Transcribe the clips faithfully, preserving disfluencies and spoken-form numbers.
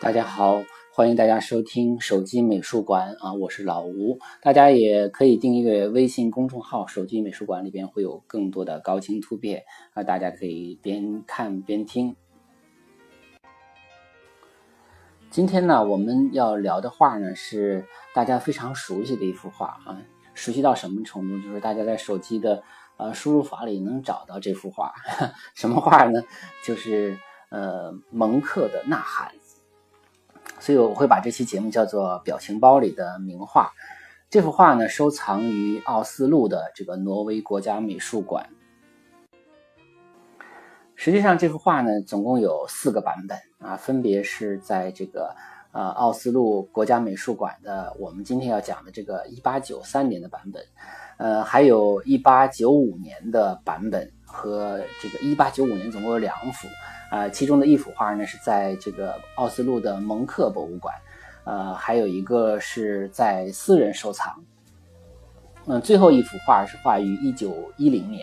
大家好，欢迎大家收听手机美术馆啊，我是老吴。大家也可以订阅微信公众号手机美术馆，里边会有更多的高清图片啊，大家可以边看边听。今天呢，我们要聊的画呢是大家非常熟悉的一幅画啊，熟悉到什么程度？就是大家在手机的呃输入法里能找到这幅画。什么画呢？就是呃蒙克的《呐喊》。所以我会把这期节目叫做表情包里的名画。这幅画呢收藏于奥斯陆的这个挪威国家美术馆。实际上这幅画呢总共有四个版本啊，分别是在这个呃奥斯陆国家美术馆的我们今天要讲的这个一八九三年的版本，呃还有一八九五年的版本和这个一八九五年，总共有两幅。呃，其中的一幅画呢是在这个奥斯陆的蒙克博物馆，呃，还有一个是在私人收藏。嗯、呃，最后一幅画是画于一九一零年，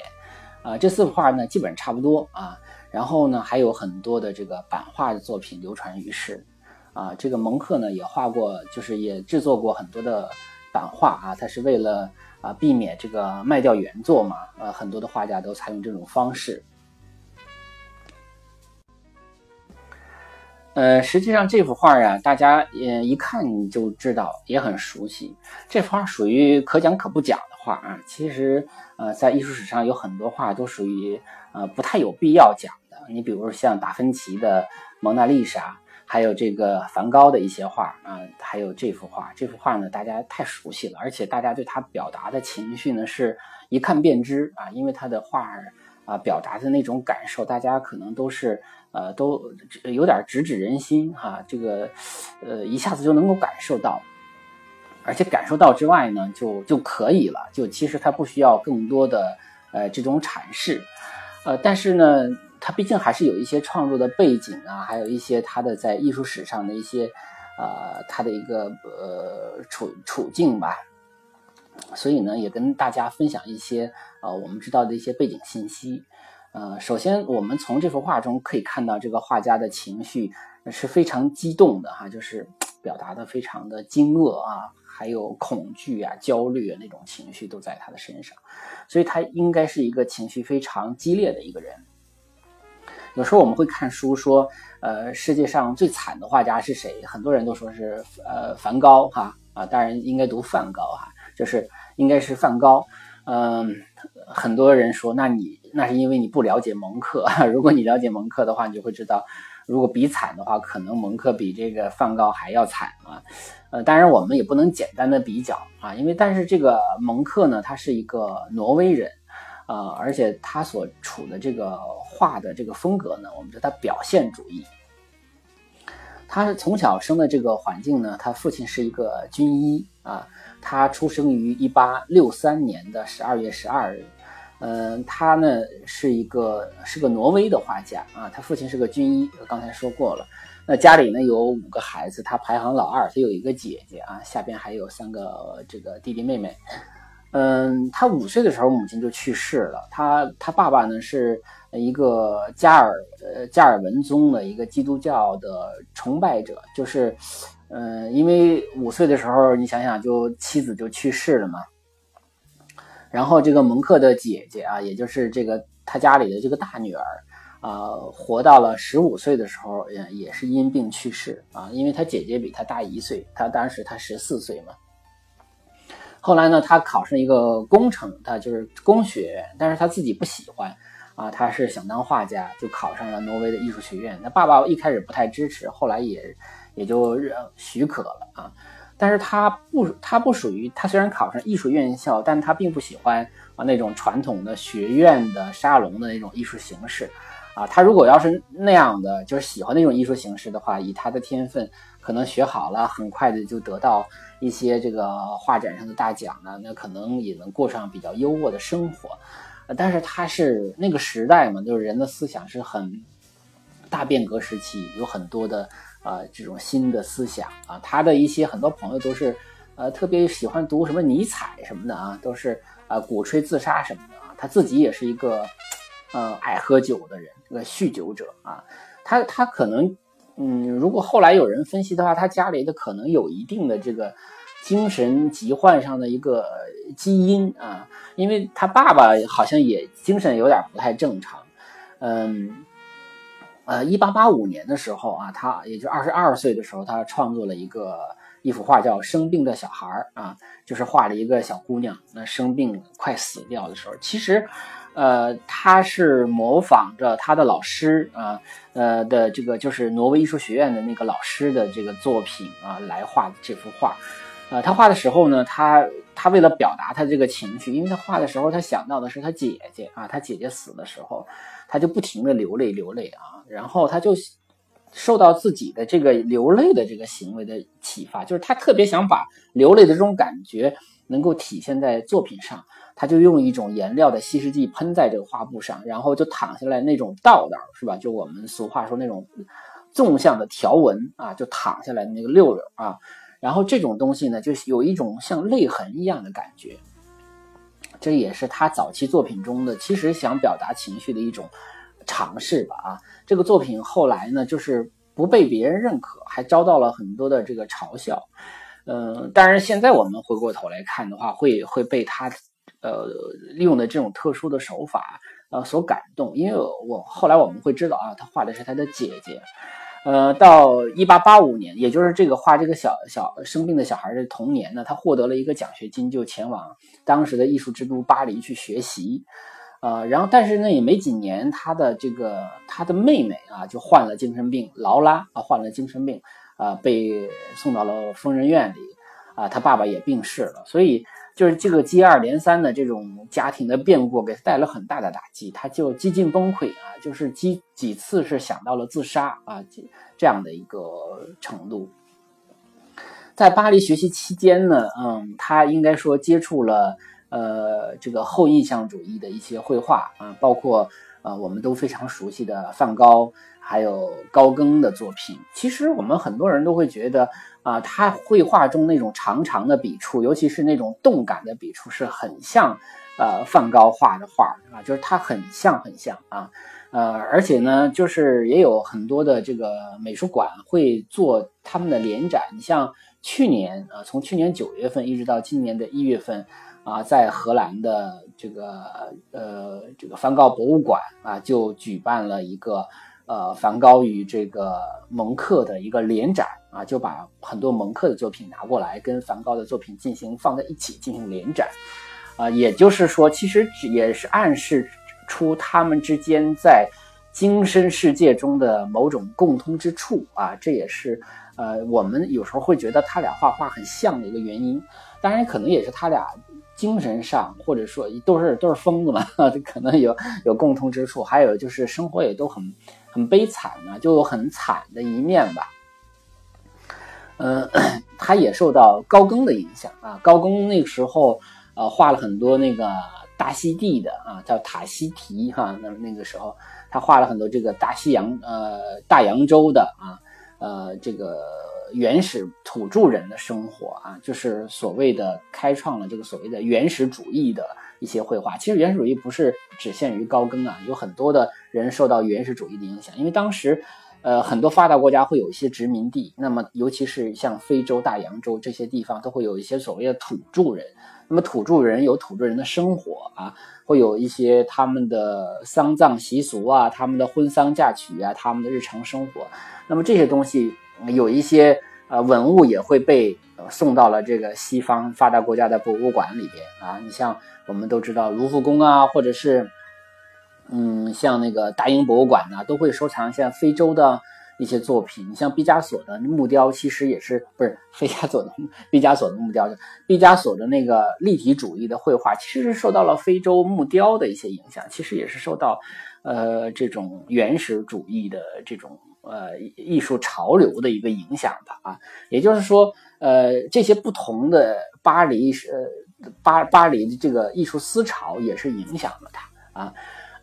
啊、呃，这四幅画呢基本差不多啊。然后呢，还有很多的这个版画的作品流传于世，啊，这个蒙克呢也画过，就是也制作过很多的版画啊，他是为了啊避免这个卖掉原作嘛，呃、啊，很多的画家都采用这种方式。呃，实际上这幅画啊，大家呃一看就知道，也很熟悉。这幅画属于可讲可不讲的画啊。其实呃，在艺术史上有很多画都属于呃不太有必要讲的。你比如像达芬奇的《蒙娜丽莎》，还有这个梵高的一些画啊、呃，还有这幅画。这幅画呢，大家太熟悉了，而且大家对它表达的情绪呢，是一看便知啊，因为它的画啊、呃、表达的那种感受，大家可能都是。呃，都有点直指人心哈、啊，这个，呃，一下子就能够感受到，而且感受到之外呢，就就可以了，就其实它不需要更多的呃这种阐释，呃，但是呢，它毕竟还是有一些创作的背景啊，还有一些它的在艺术史上的一些啊、呃，它的一个呃处处境吧，所以呢，也跟大家分享一些啊、呃、我们知道的一些背景信息。呃，首先我们从这幅画中可以看到，这个画家的情绪是非常激动的哈，就是表达的非常的惊愕啊，还有恐惧啊、焦虑啊那种情绪都在他的身上，所以他应该是一个情绪非常激烈的一个人。有时候我们会看书说，呃，世界上最惨的画家是谁？很多人都说是呃梵高哈啊，当然应该读梵高哈，就是应该是梵高。嗯，很多人说，那你那是因为你不了解蒙克。如果你了解蒙克的话，你就会知道，如果比惨的话，可能蒙克比这个梵高还要惨啊。呃，当然我们也不能简单的比较啊，因为但是这个蒙克呢，他是一个挪威人，呃，而且他所处的这个画的这个风格呢，我们叫他表现主义。他是从小生的这个环境呢，他父亲是一个军医啊，他出生于一八六三年的十二月十二日，呃，他呢是一个是个挪威的画家啊，他父亲是个军医，刚才说过了。那家里呢有五个孩子，他排行老二，他有一个姐姐啊，下边还有三个这个弟弟妹妹。嗯，他五岁的时候母亲就去世了，他他爸爸呢是一个加尔呃加尔文宗的一个基督教的崇拜者，就是呃因为五岁的时候你想想就妻子就去世了嘛，然后这个蒙克的姐姐啊，也就是这个他家里的这个大女儿啊、呃、活到了十五岁的时候也也是因病去世啊，因为他姐姐比他大一岁，他当时他十四岁嘛。后来呢，他考上一个工程，他就是工学院，但是他自己不喜欢啊，他是想当画家，就考上了挪威的艺术学院。他爸爸一开始不太支持，后来也也就许可了啊。但是他不，他不属于，他虽然考上艺术院校，但他并不喜欢啊那种传统的学院的沙龙的那种艺术形式啊。他如果要是那样的，就是喜欢那种艺术形式的话，以他的天分，可能学好了，很快的就得到一些这个画展上的大奖呢，那可能也能过上比较优渥的生活。但是他是那个时代嘛，就是人的思想是很大变革时期，有很多的呃这种新的思想啊。他的一些很多朋友都是呃特别喜欢读什么尼采什么的啊，都是啊、呃、鼓吹自杀什么的啊。他自己也是一个呃爱喝酒的人，一个酗酒者啊。他他可能嗯，如果后来有人分析的话，他家里的可能有一定的这个精神疾患上的一个基因啊，因为他爸爸好像也精神有点不太正常。嗯，呃一八八五年的时候啊，他也就二十二岁的时候，他创作了一个一幅画叫《生病的小孩》啊，就是画了一个小姑娘那生病快死掉的时候。其实呃，他是模仿着他的老师啊，呃的这个就是挪威艺术学院的那个老师的这个作品啊来画这幅画。呃，他画的时候呢，他他为了表达他这个情绪，因为他画的时候他想到的是他姐姐啊，他姐姐死的时候，他就不停的流泪流泪啊，然后他就受到自己的这个流泪的这个行为的启发，就是他特别想把流泪的这种感觉能够体现在作品上，他就用一种颜料的稀释剂喷在这个画布上，然后就淌下来那种道道，是吧，就我们俗话说那种纵向的条纹啊，就淌下来的那个溜溜啊，然后这种东西呢就有一种像泪痕一样的感觉。这也是他早期作品中的其实想表达情绪的一种尝试吧啊。这个作品后来呢就是不被别人认可，还遭到了很多的这个嘲笑。嗯，当然现在我们回过头来看的话，会会被他呃利用的这种特殊的手法呃所感动，因为我后来我们会知道啊，他画的是他的姐姐。呃到一八八五年，也就是这个画这个小小生病的小孩的童年呢，他获得了一个奖学金，就前往当时的艺术之都巴黎去学习。呃然后但是呢也没几年，他的这个他的妹妹啊就患了精神病，劳拉啊患了精神病。呃被送到了疯人院里啊、呃、他爸爸也病逝了，所以就是这个接二连三的这种家庭的变故给他带了很大的打击，他就几近崩溃啊，就是几几次是想到了自杀啊这样的一个程度。在巴黎学习期间呢，嗯他应该说接触了呃这个后印象主义的一些绘画啊，包括呃我们都非常熟悉的梵高还有高更的作品。其实我们很多人都会觉得啊、呃，他绘画中那种长长的笔触，尤其是那种动感的笔触，是很像呃梵高画的画啊，就是他很像很像啊。呃，而且呢，就是也有很多的这个美术馆会做他们的联展，你像去年啊、呃，从去年九月份一直到今年的一月份啊、呃，在荷兰的这个呃这个梵高博物馆啊，就举办了一个。呃，梵高与这个蒙克的一个联展啊，就把很多蒙克的作品拿过来，跟梵高的作品进行放在一起进行联展，啊、呃，也就是说，其实也是暗示出他们之间在精神世界中的某种共通之处啊，这也是呃我们有时候会觉得他俩画画很像的一个原因。当然，可能也是他俩精神上，或者说都是都是疯子嘛，可能有有共通之处，还有就是生活也都很。很悲惨啊，就有很惨的一面吧。呃，他也受到高更的影响啊。高更那个时候，呃，画了很多那个大溪地的啊，叫塔希提哈、啊。那那个时候，他画了很多这个大西洋呃大洋洲的啊呃这个原始土著人的生活啊，就是所谓的开创了这个所谓的原始主义的。一些绘画，其实原始主义不是只限于高更啊，有很多的人受到原始主义的影响，因为当时，呃，很多发达国家会有一些殖民地，那么尤其是像非洲、大洋洲这些地方，都会有一些所谓的土著人。那么土著人有土著人的生活啊，会有一些他们的丧葬习俗啊，他们的婚丧嫁娶啊，他们的日常生活。那么这些东西有一些呃，文物也会被、呃、送到了这个西方发达国家的博物馆里边啊。你像我们都知道卢浮宫啊，或者是嗯，像那个大英博物馆啊，都会收藏像非洲的一些作品。像毕加索的木雕，其实也是不是毕加索的毕加索的木雕，毕加索的那个立体主义的绘画，其实是受到了非洲木雕的一些影响，其实也是受到呃这种原始主义的这种呃艺术潮流的一个影响吧啊。也就是说，呃这些不同的巴黎呃巴巴黎的这个艺术思潮也是影响了它啊。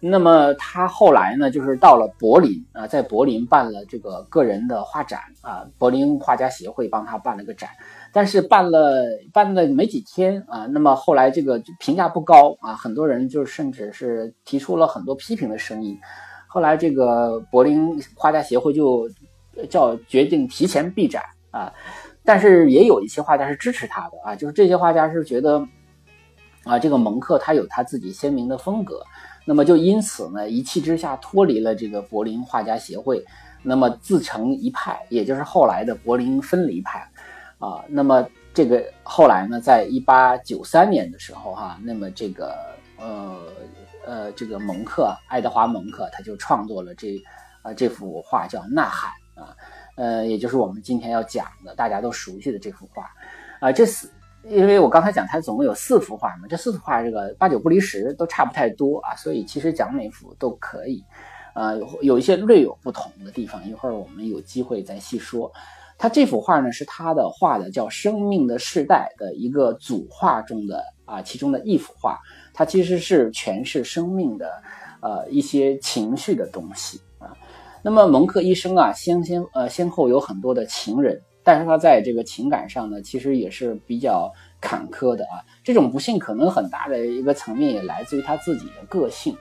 那么他后来呢，就是到了柏林啊，在柏林办了这个个人的画展啊，柏林画家协会帮他办了个展，但是办了办了没几天啊，那么后来这个评价不高啊，很多人就甚至是提出了很多批评的声音。后来这个柏林画家协会就叫决定提前闭展啊，但是也有一些画家是支持他的啊，就是这些画家是觉得啊，这个蒙克他有他自己鲜明的风格。那么就因此呢，一气之下脱离了这个柏林画家协会，那么自成一派，也就是后来的柏林分离派啊。那么这个后来呢，在一八九三年的时候哈、啊，那么这个呃呃这个蒙克爱德华蒙克他就创作了这啊、呃、这幅画叫《呐喊》啊，呃也就是我们今天要讲的大家都熟悉的这幅画啊。这是因为我刚才讲它总共有四幅画嘛，这四幅画这个八九不离十，都差不太多啊，所以其实讲每幅都可以，呃有一些略有不同的地方，一会儿我们有机会再细说。它这幅画呢是它的画的叫《生命的世代》的一个组画中的啊其中的一幅画，它其实是诠释生命的呃一些情绪的东西啊。那么蒙克一生啊先先呃先后有很多的情人。但是他在这个情感上呢，其实也是比较坎坷的啊。这种不幸可能很大的一个层面也来自于他自己的个性。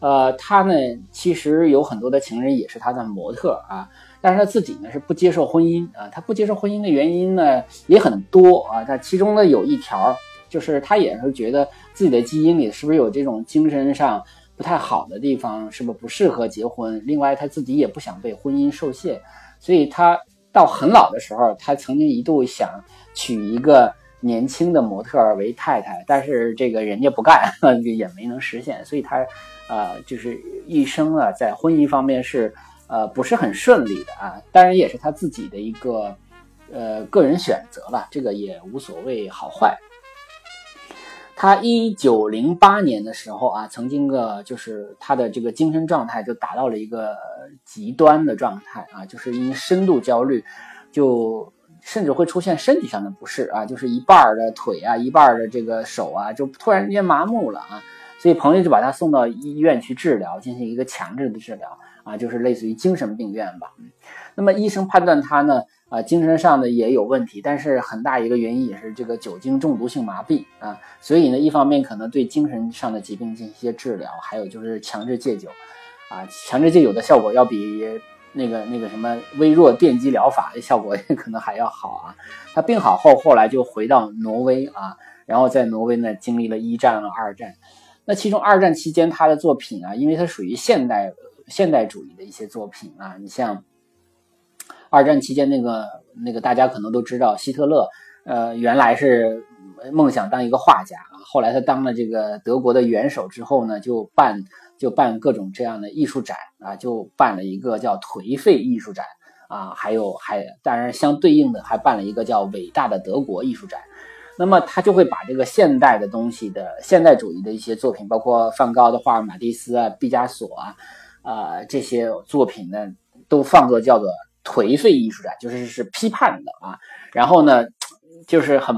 呃，他呢其实有很多的情人也是他的模特啊，但是他自己呢是不接受婚姻啊。他不接受婚姻的原因呢也很多啊，但其中呢有一条就是他也是觉得自己的基因里是不是有这种精神上不太好的地方，是不是不适合结婚？另外他自己也不想被婚姻受限，所以他。到很老的时候，他曾经一度想娶一个年轻的模特为太太，但是这个人家不干，也没能实现，所以他呃，就是一生啊，在婚姻方面是呃不是很顺利的啊。当然也是他自己的一个呃个人选择了，这个也无所谓好坏。他一九零八年的时候啊，曾经个就是他的这个精神状态就达到了一个极端的状态啊，就是因深度焦虑，就甚至会出现身体上的不适啊，就是一半的腿啊，一半的这个手啊，就突然间麻木了啊，所以朋友就把他送到医院去治疗，进行一个强制的治疗啊，就是类似于精神病院吧。那么医生判断他呢。啊，精神上的也有问题，但是很大一个原因也是这个酒精中毒性麻痹啊，所以呢，一方面可能对精神上的疾病进行一些治疗，还有就是强制戒酒，啊，强制戒酒的效果要比那个那个什么微弱电击疗法的效果可能还要好啊。他病好后，后来就回到挪威啊，然后在挪威呢经历了一战和二战，那其中二战期间他的作品啊，因为他属于现代现代主义的一些作品啊，你像。二战期间那个那个大家可能都知道希特勒呃原来是梦想当一个画家啊，后来他当了这个德国的元首之后呢，就办就办各种这样的艺术展啊，就办了一个叫颓废艺术展啊，还有还当然相对应的还办了一个叫伟大的德国艺术展。那么他就会把这个现代的东西的现代主义的一些作品，包括梵高的画、马蒂斯啊、毕加索啊啊、呃、这些作品呢都放作叫做颓废艺术展，就是是批判的啊。然后呢就是很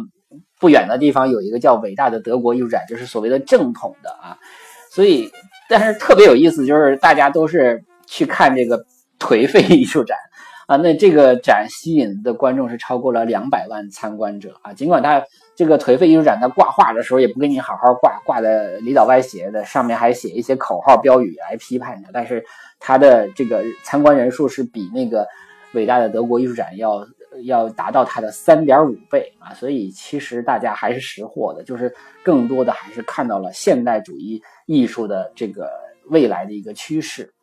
不远的地方有一个叫伟大的德国艺术展，就是所谓的正统的啊。所以但是特别有意思，就是大家都是去看这个颓废艺术展啊，那这个展吸引的观众是超过了两百万参观者啊。尽管他这个颓废艺术展他挂画的时候也不给你好好挂，挂的里倒歪斜的，上面还写一些口号标语来批判他，但是他的这个参观人数是比那个伟大的德国艺术展要要达到它的 三点五倍啊，所以其实大家还是识货的，就是更多的还是看到了现代主义艺术的这个未来的一个趋势。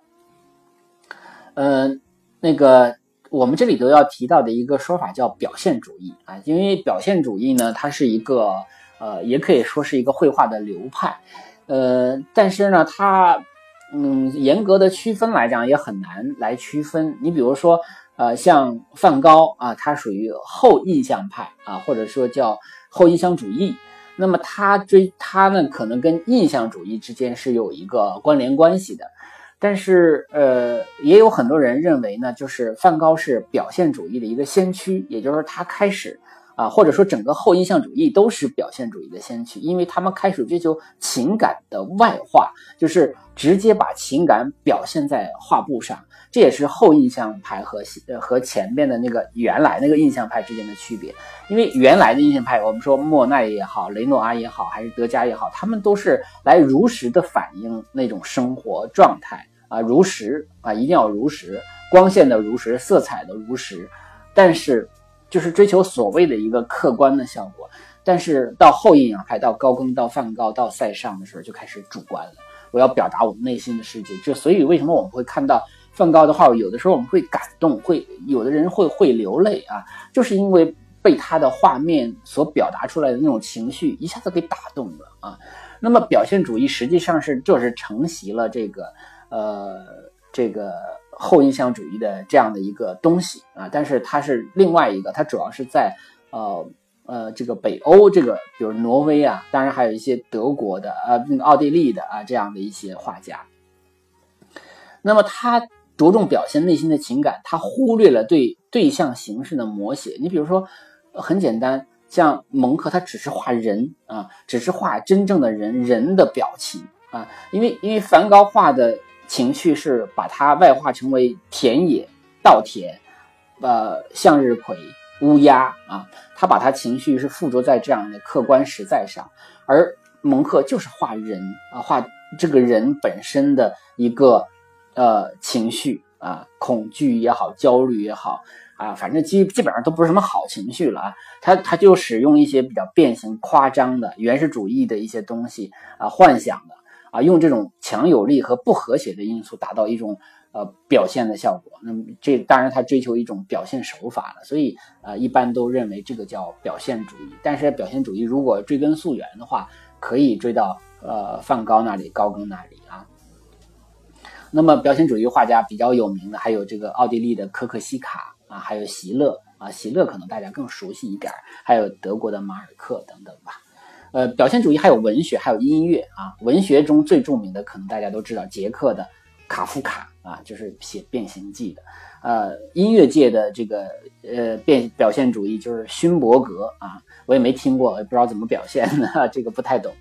嗯、呃，那个我们这里头要提到的一个说法叫表现主义啊，因为表现主义呢，它是一个呃，也可以说是一个绘画的流派，呃，但是呢，它嗯，严格的区分来讲也很难来区分。你比如说，呃，像梵高啊，他属于后印象派啊，或者说叫后印象主义。那么他追他呢，可能跟印象主义之间是有一个关联关系的。但是呃，也有很多人认为呢，就是梵高是表现主义的一个先驱，也就是他开始啊，或者说整个后印象主义都是表现主义的先驱，因为他们开始追求情感的外化，就是直接把情感表现在画布上。这也是后印象派和和前面的那个原来那个印象派之间的区别。因为原来的印象派，我们说莫奈也好，雷诺阿也好，还是德加也好，他们都是来如实的反映那种生活状态啊，如实啊，一定要如实，光线的如实，色彩的如实，但是就是追求所谓的一个客观的效果。但是到后印象派，到高更，到梵高，到塞尚的时候，就开始主观了，我要表达我内心的世界。这所以为什么我们会看到梵高的画，有的时候我们会感动，会有的人会会流泪啊，就是因为被他的画面所表达出来的那种情绪一下子给打动了啊。那么表现主义实际上是就是承袭了这个呃这个后印象主义的这样的一个东西啊，但是它是另外一个，它主要是在呃呃这个北欧这个，比如挪威啊，当然还有一些德国的呃奥地利的啊这样的一些画家。那么他着重表现内心的情感，他忽略了对对象形式的摹写。你比如说，很简单，像蒙克他只是画人啊，只是画真正的人人的表情啊，因为因为梵高画的情绪是把它外化成为田野、稻田、呃向日葵、乌鸦啊，他把它情绪是附着在这样的客观实在上，而蒙克就是画人啊，画这个人本身的一个呃情绪啊，恐惧也好，焦虑也好啊，反正基基本上都不是什么好情绪了啊，他他就使用一些比较变形、夸张的原始主义的一些东西啊，幻想的。啊，用这种强有力和不和谐的因素达到一种呃表现的效果。那么这当然他追求一种表现手法了，所以呃一般都认为这个叫表现主义。但是表现主义如果追根溯源的话，可以追到呃梵高那里、高更那里啊。那么表现主义画家比较有名的还有这个奥地利的科克西卡啊，还有席勒啊，席勒可能大家更熟悉一点，还有德国的马尔克等等吧。呃，表现主义还有文学，还有音乐啊。文学中最著名的，可能大家都知道，捷克的卡夫卡啊，就是写《变形记》的。呃，音乐界的这个呃变表现主义就是勋伯格啊，我也没听过，也不知道怎么表现的，这个不太懂。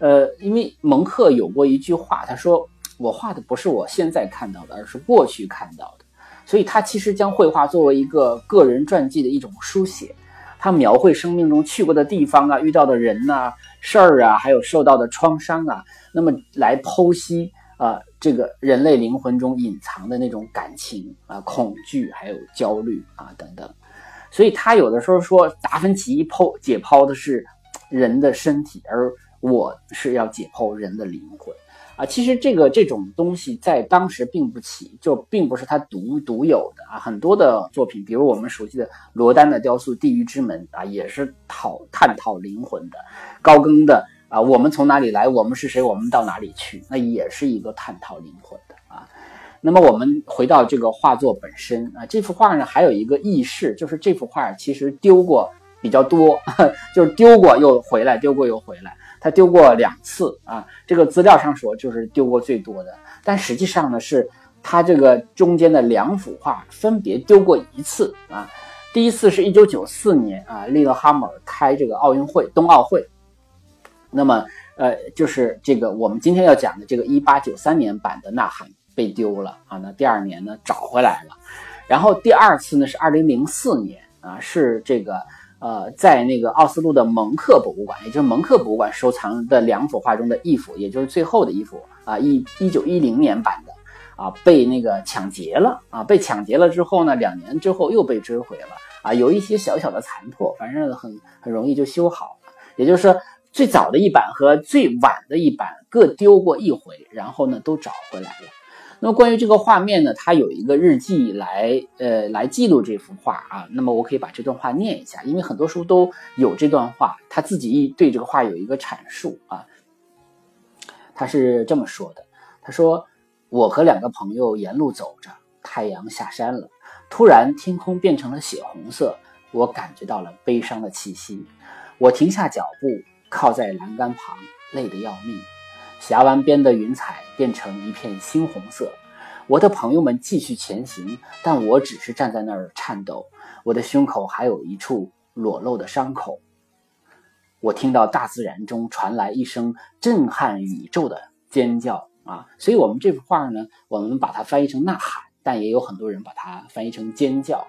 呃，因为蒙克有过一句话，他说：“我画的不是我现在看到的，而是过去看到的。”所以他其实将绘画作为一个个人传记的一种书写。他描绘生命中去过的地方啊，遇到的人啊，事儿啊，还有受到的创伤啊，那么来剖析啊、呃、这个人类灵魂中隐藏的那种感情啊、恐惧还有焦虑啊等等。所以他有的时候说，达芬奇剖解剖的是人的身体，而我是要解剖人的灵魂啊。其实这个这种东西在当时并不起，就并不是他独独有的啊。很多的作品，比如我们熟悉的罗丹的雕塑《地狱之门》啊，也是讨探讨灵魂的；高更的啊，我们从哪里来，我们是谁，我们到哪里去，那也是一个探讨灵魂的啊。那么我们回到这个画作本身啊，这幅画呢还有一个轶事，就是这幅画其实丢过比较多，就是丢过又回来，丢过又回来。他丢过两次啊，这个资料上说就是丢过最多的，但实际上呢是他这个中间的两幅画分别丢过一次啊。第一次是一九九四年啊，利勒哈姆尔开这个奥运会冬奥会，那么呃就是这个我们今天要讲的这个一八九三年版的《呐喊》被丢了啊，那第二年呢找回来了。然后第二次呢是二零零四年啊，是这个呃，在那个奥斯陆的蒙克博物馆，也就是蒙克博物馆收藏的两幅画中的一幅，也就是最后的一幅啊，一一九一零年版的啊，被那个抢劫了啊，被抢劫了之后呢，两年之后又被追回了啊，有一些小小的残破，反正很很容易就修好了。也就是说，最早的一版和最晚的一版各丢过一回，然后呢都找回来了。那么关于这个画面呢，它有一个日记来呃来记录这幅画啊。那么我可以把这段话念一下，因为很多书都有这段话，他自己对这个画有一个阐述啊。他是这么说的，他说：我和两个朋友沿路走着，太阳下山了，突然天空变成了血红色，我感觉到了悲伤的气息。我停下脚步，靠在栏杆旁，累得要命。峡湾边的云彩变成一片猩红色。我的朋友们继续前行，但我只是站在那儿颤抖，我的胸口还有一处裸露的伤口。我听到大自然中传来一声震撼宇宙的尖叫啊！所以我们这幅画呢，我们把它翻译成呐喊，但也有很多人把它翻译成尖叫。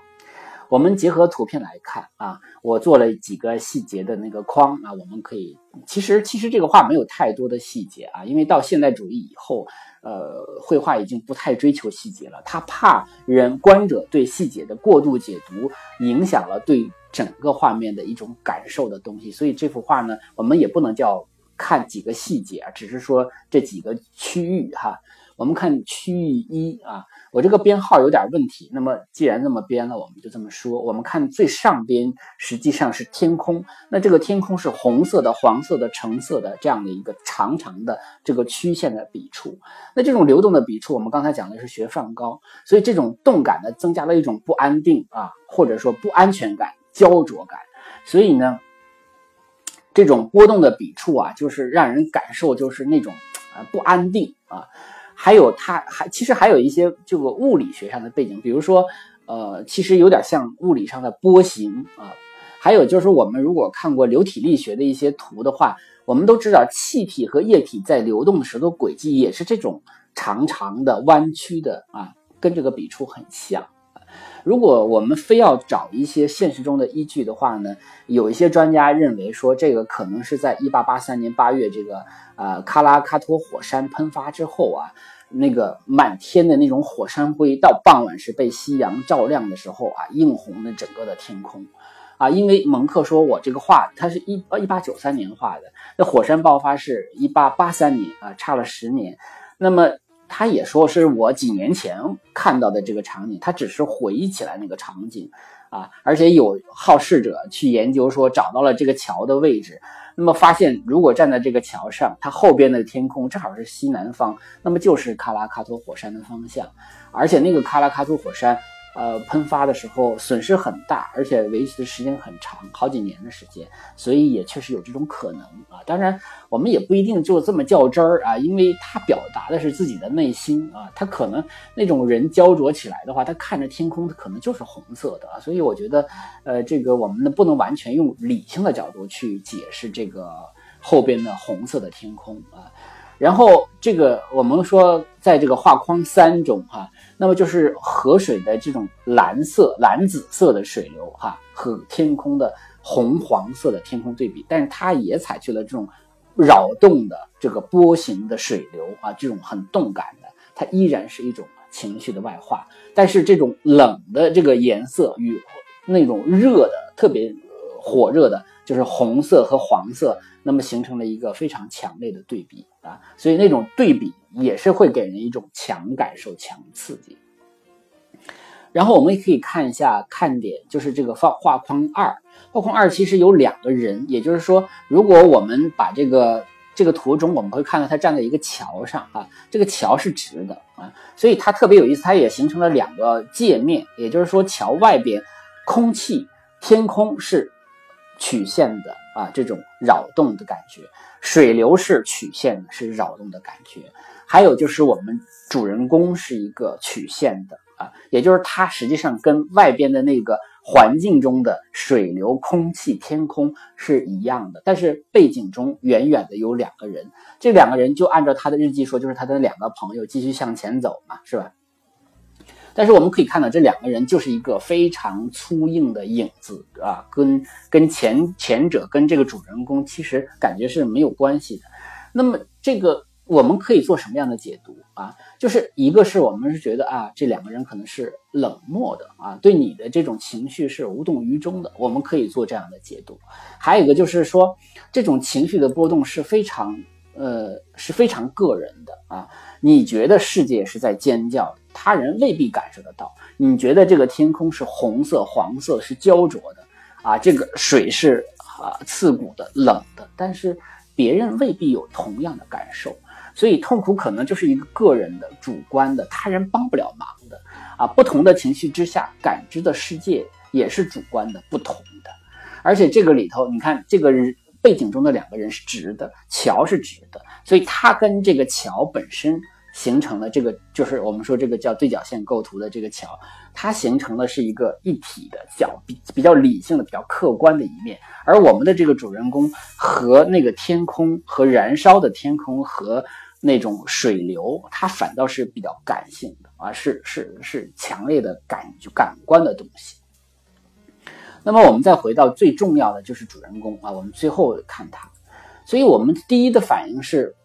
我们结合图片来看啊，我做了几个细节的那个框啊，我们可以其实其实这个画没有太多的细节啊，因为到现代主义以后，呃，绘画已经不太追求细节了，他怕人观者对细节的过度解读，影响了对整个画面的一种感受的东西，所以这幅画呢，我们也不能叫看几个细节啊，只是说这几个区域哈。我们看区域一啊，我这个编号有点问题，那么既然这么编了，我们就这么说。我们看最上边实际上是天空，那这个天空是红色的、黄色的、橙色的这样的一个长长的这个曲线的笔触。那这种流动的笔触，我们刚才讲的是学梵高，所以这种动感呢，增加了一种不安定啊，或者说不安全感、焦灼感。所以呢，这种波动的笔触啊，就是让人感受就是那种啊不安定啊。还有它还其实还有一些这个物理学上的背景，比如说呃其实有点像物理上的波形啊。还有就是我们如果看过流体力学的一些图的话，我们都知道气体和液体在流动的时候轨迹也是这种长长的弯曲的啊，跟这个笔触很像。如果我们非要找一些现实中的依据的话呢，有一些专家认为说这个可能是在一八八三年八月这个呃喀拉喀托火山喷发之后啊，那个满天的那种火山灰到傍晚时被夕阳照亮的时候啊，映红了整个的天空啊。因为蒙克说我这个画它是一一八九三年画的，那火山爆发是一八八三年啊，差了十年。那么他也说是我几年前看到的这个场景，他只是回忆起来那个场景啊，而且有好事者去研究说找到了这个桥的位置，那么发现如果站在这个桥上，它后边的天空正好是西南方，那么就是喀拉喀托火山的方向，而且那个喀拉喀托火山呃，喷发的时候损失很大，而且维持的时间很长，好几年的时间，所以也确实有这种可能啊。当然，我们也不一定就这么较真儿啊，因为他表达的是自己的内心啊，他可能那种人焦灼起来的话，他看着天空，他可能就是红色的啊。所以我觉得，呃，这个我们呢不能完全用理性的角度去解释这个后边的红色的天空啊。然后这个我们说在这个画框三中哈、啊，那么就是河水的这种蓝色、蓝紫色的水流哈、啊、和天空的红黄色的天空对比，但是它也采取了这种扰动的这个波形的水流啊，这种很动感的，它依然是一种情绪的外化，但是这种冷的这个颜色与那种热的特别火热的就是红色和黄色，那么形成了一个非常强烈的对比啊，所以那种对比也是会给人一种强感受、强刺激。然后我们也可以看一下看点，就是这个画框二，画框二其实有两个人，也就是说，如果我们把这个这个图中，我们会看到他站在一个桥上啊，这个桥是直的啊，所以它特别有意思，它也形成了两个界面，也就是说，桥外边空气、天空是曲线的啊，这种扰动的感觉，水流是曲线的，是扰动的感觉。还有就是我们主人公是一个曲线的啊，也就是它实际上跟外边的那个环境中的水流、空气、天空是一样的，但是背景中远远的有两个人，这两个人就按照他的日记说，就是他的两个朋友继续向前走嘛，是吧？但是我们可以看到，这两个人就是一个非常粗硬的影子啊，跟跟前前者跟这个主人公其实感觉是没有关系的。那么这个我们可以做什么样的解读啊？就是一个是我们是觉得啊，这两个人可能是冷漠的啊，对你的这种情绪是无动于衷的，我们可以做这样的解读。还有一个就是说，这种情绪的波动是非常呃，是非常个人的啊。你觉得世界是在尖叫的，他人未必感受得到。你觉得这个天空是红色、黄色，是焦灼的啊，这个水是啊刺骨的、冷的，但是别人未必有同样的感受。所以痛苦可能就是一个个人的、主观的，他人帮不了忙的啊。不同的情绪之下，感知的世界也是主观的、不同的。而且这个里头，你看这个人背景中的两个人是直的，桥是直的，所以它跟这个桥本身形成了这个，就是我们说这个叫对角线构图的这个桥，它形成的是一个一体的角，比比较理性的、比较客观的一面。而我们的这个主人公和那个天空、和燃烧的天空、和那种水流，它反倒是比较感性的啊，是是是强烈的感感官的东西。那么我们再回到最重要的，就是主人公啊，我们最后看他。所以我们第一的反应是，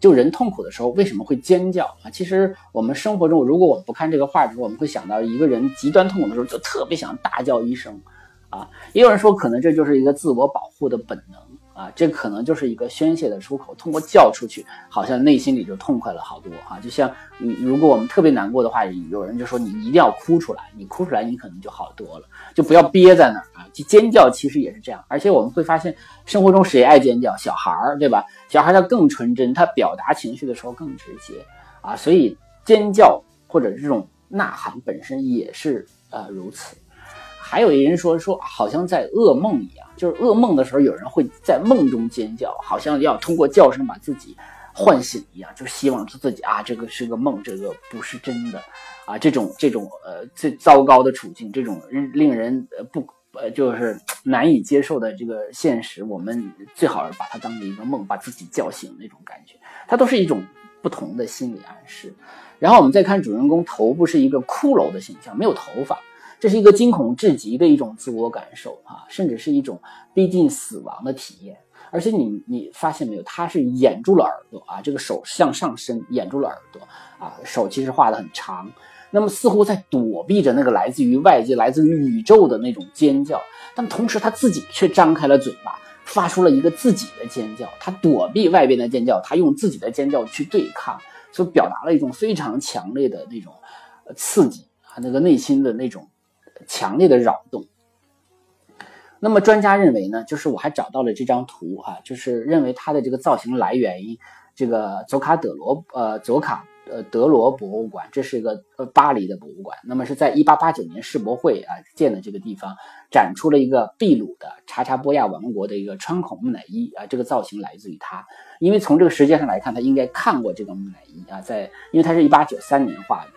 就人痛苦的时候为什么会尖叫啊？其实我们生活中，如果我们不看这个画面，我们会想到一个人极端痛苦的时候就特别想大叫一声啊。也有人说可能这就是一个自我保护的本能啊，这可能就是一个宣泄的出口，通过叫出去，好像内心里就痛快了好多啊。就像你，如果我们特别难过的话，有人就说你一定要哭出来，你哭出来你可能就好多了，就不要憋在那儿啊。尖叫其实也是这样，而且我们会发现生活中谁爱尖叫？小孩儿，对吧？小孩他更纯真，他表达情绪的时候更直接啊，所以尖叫或者这种呐喊本身也是呃如此。还有一人说说好像在噩梦一样，就是噩梦的时候有人会在梦中尖叫，好像要通过叫声把自己唤醒一样，就希望自己啊这个是个梦，这个不是真的啊。这种这种呃最糟糕的处境，这种令人不呃就是难以接受的这个现实，我们最好是把它当成一个梦，把自己叫醒那种感觉，它都是一种不同的心理暗示。然后我们再看主人公头部是一个骷髅的形象，没有头发，这是一个惊恐至极的一种自我感受啊，甚至是一种逼近死亡的体验。而且你你发现没有，他是掩住了耳朵啊，这个手向上伸，掩住了耳朵啊，手其实画得很长，那么似乎在躲避着那个来自于外界、来自于宇宙的那种尖叫，但同时他自己却张开了嘴巴，发出了一个自己的尖叫。他躲避外边的尖叫，他用自己的尖叫去对抗，所以表达了一种非常强烈的那种刺激啊，那个内心的那种强烈的扰动。那么专家认为呢，就是我还找到了这张图啊，就是认为它的这个造型来源于这个佐卡德罗呃佐卡呃德罗博物馆，这是一个巴黎的博物馆。那么是在一八八九年世博会啊建的这个地方，展出了一个秘鲁的查查波亚王国的一个穿孔木乃伊啊，这个造型来自于它，因为从这个时间上来看，他应该看过这个木乃伊啊，在因为它是一八九三年画的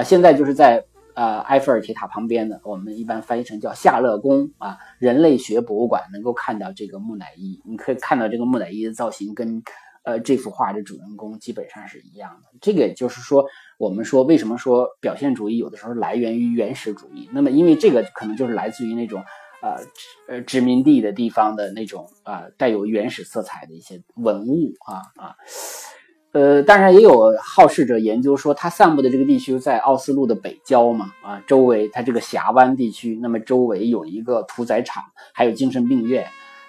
啊，现在就是在。呃，埃菲尔铁塔旁边的，我们一般翻译成叫夏勒宫啊，人类学博物馆能够看到这个木乃伊。你可以看到这个木乃伊的造型跟呃这幅画的主人公基本上是一样的。这个也就是说，我们说为什么说表现主义有的时候来源于原始主义？那么因为这个可能就是来自于那种呃呃殖民地的地方的那种啊、呃、带有原始色彩的一些文物啊啊。呃，当然也有好事者研究说，它散布的这个地区在奥斯陆的北郊嘛，啊，周围它这个峡湾地区，那么周围有一个屠宰场，还有精神病院，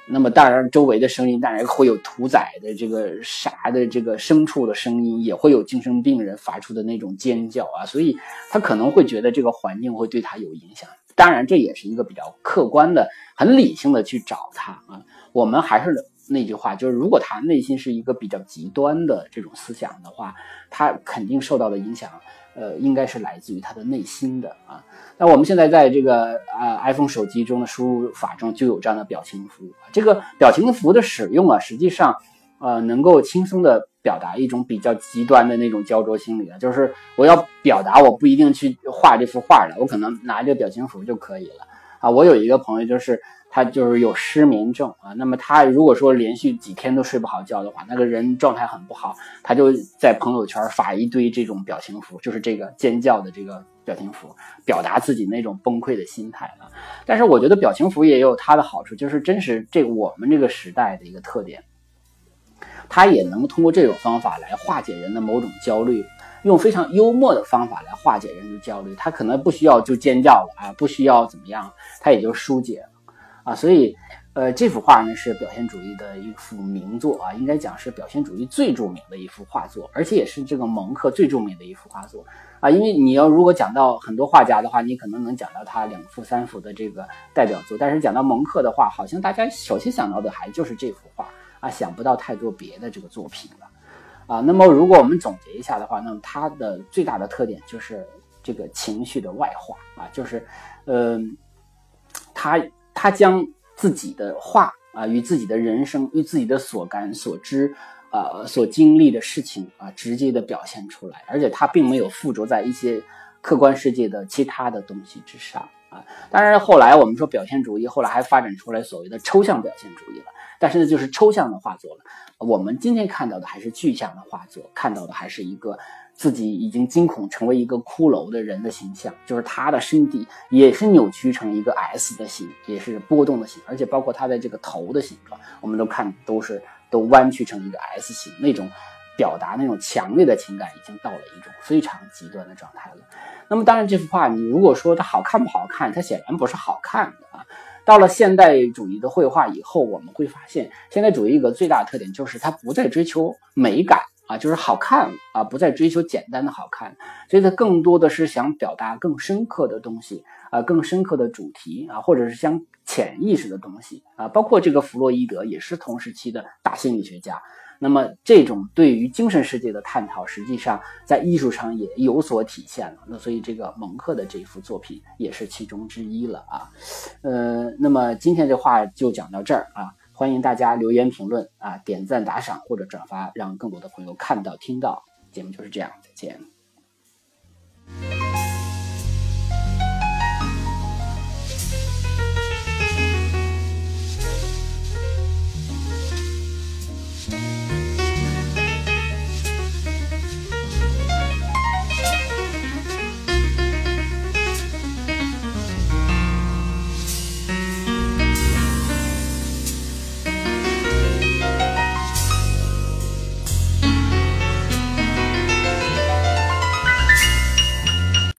那么当然周围的声音当然会有屠宰的这个杀的这个牲畜的声音，也会有精神病人发出的那种尖叫啊，所以他可能会觉得这个环境会对他有影响。当然这也是一个比较客观的、很理性的去找他啊，我们还是那句话，就是如果他内心是一个比较极端的这种思想的话，他肯定受到的影响呃，应该是来自于他的内心的啊。那我们现在在这个呃 iPhone 手机中的输入法中就有这样的表情符，这个表情符的使用啊，实际上呃，能够轻松的表达一种比较极端的那种焦灼心理啊，就是我要表达，我不一定去画这幅画了，我可能拿这个表情符就可以了啊。我有一个朋友就是他就是有失眠症啊，那么他如果说连续几天都睡不好觉的话，那个人状态很不好，他就在朋友圈发一堆这种表情符，就是这个尖叫的这个表情符，表达自己那种崩溃的心态了。但是我觉得表情符也有它的好处，就是真是这我们这个时代的一个特点，他也能通过这种方法来化解人的某种焦虑，用非常幽默的方法来化解人的焦虑，他可能不需要就尖叫了啊，不需要怎么样，他也就疏解了。啊，所以，呃，这幅画呢是表现主义的一幅名作啊，应该讲是表现主义最著名的一幅画作，而且也是这个蒙克最著名的一幅画作啊。因为你要如果讲到很多画家的话，你可能能讲到他两幅三幅的这个代表作，但是讲到蒙克的话，好像大家首先想到的还就是这幅画啊，想不到太多别的这个作品了啊。那么如果我们总结一下的话，那么它的最大的特点就是这个情绪的外化啊，就是嗯、呃，他他将自己的话啊、呃、与自己的人生与自己的所感所知啊、呃、所经历的事情啊、呃、直接的表现出来，而且他并没有附着在一些客观世界的其他的东西之上啊。当然后来我们说表现主义后来还发展出来所谓的抽象表现主义了，但是呢就是抽象的画作了，我们今天看到的还是具象的画作，看到的还是一个自己已经惊恐成为一个骷髅的人的形象，就是他的身体也是扭曲成一个 S 的形，也是波动的形，而且包括他的这个头的形状我们都看都是都弯曲成一个 S 形，那种表达那种强烈的情感已经到了一种非常极端的状态了。那么当然这幅画你如果说它好看不好看，它显然不是好看的啊。到了现代主义的绘画以后，我们会发现现代主义一个最大的特点就是它不再追求美感啊，就是好看啊，不再追求简单的好看，所以它更多的是想表达更深刻的东西啊，更深刻的主题啊，或者是想潜意识的东西啊，包括这个弗洛伊德也是同时期的大心理学家。那么这种对于精神世界的探讨实际上在艺术上也有所体现了，那所以这个蒙克的这幅作品也是其中之一了啊。呃，那么今天这话就讲到这儿啊，欢迎大家留言评论啊，点赞打赏或者转发，让更多的朋友看到听到。节目就是这样，再见。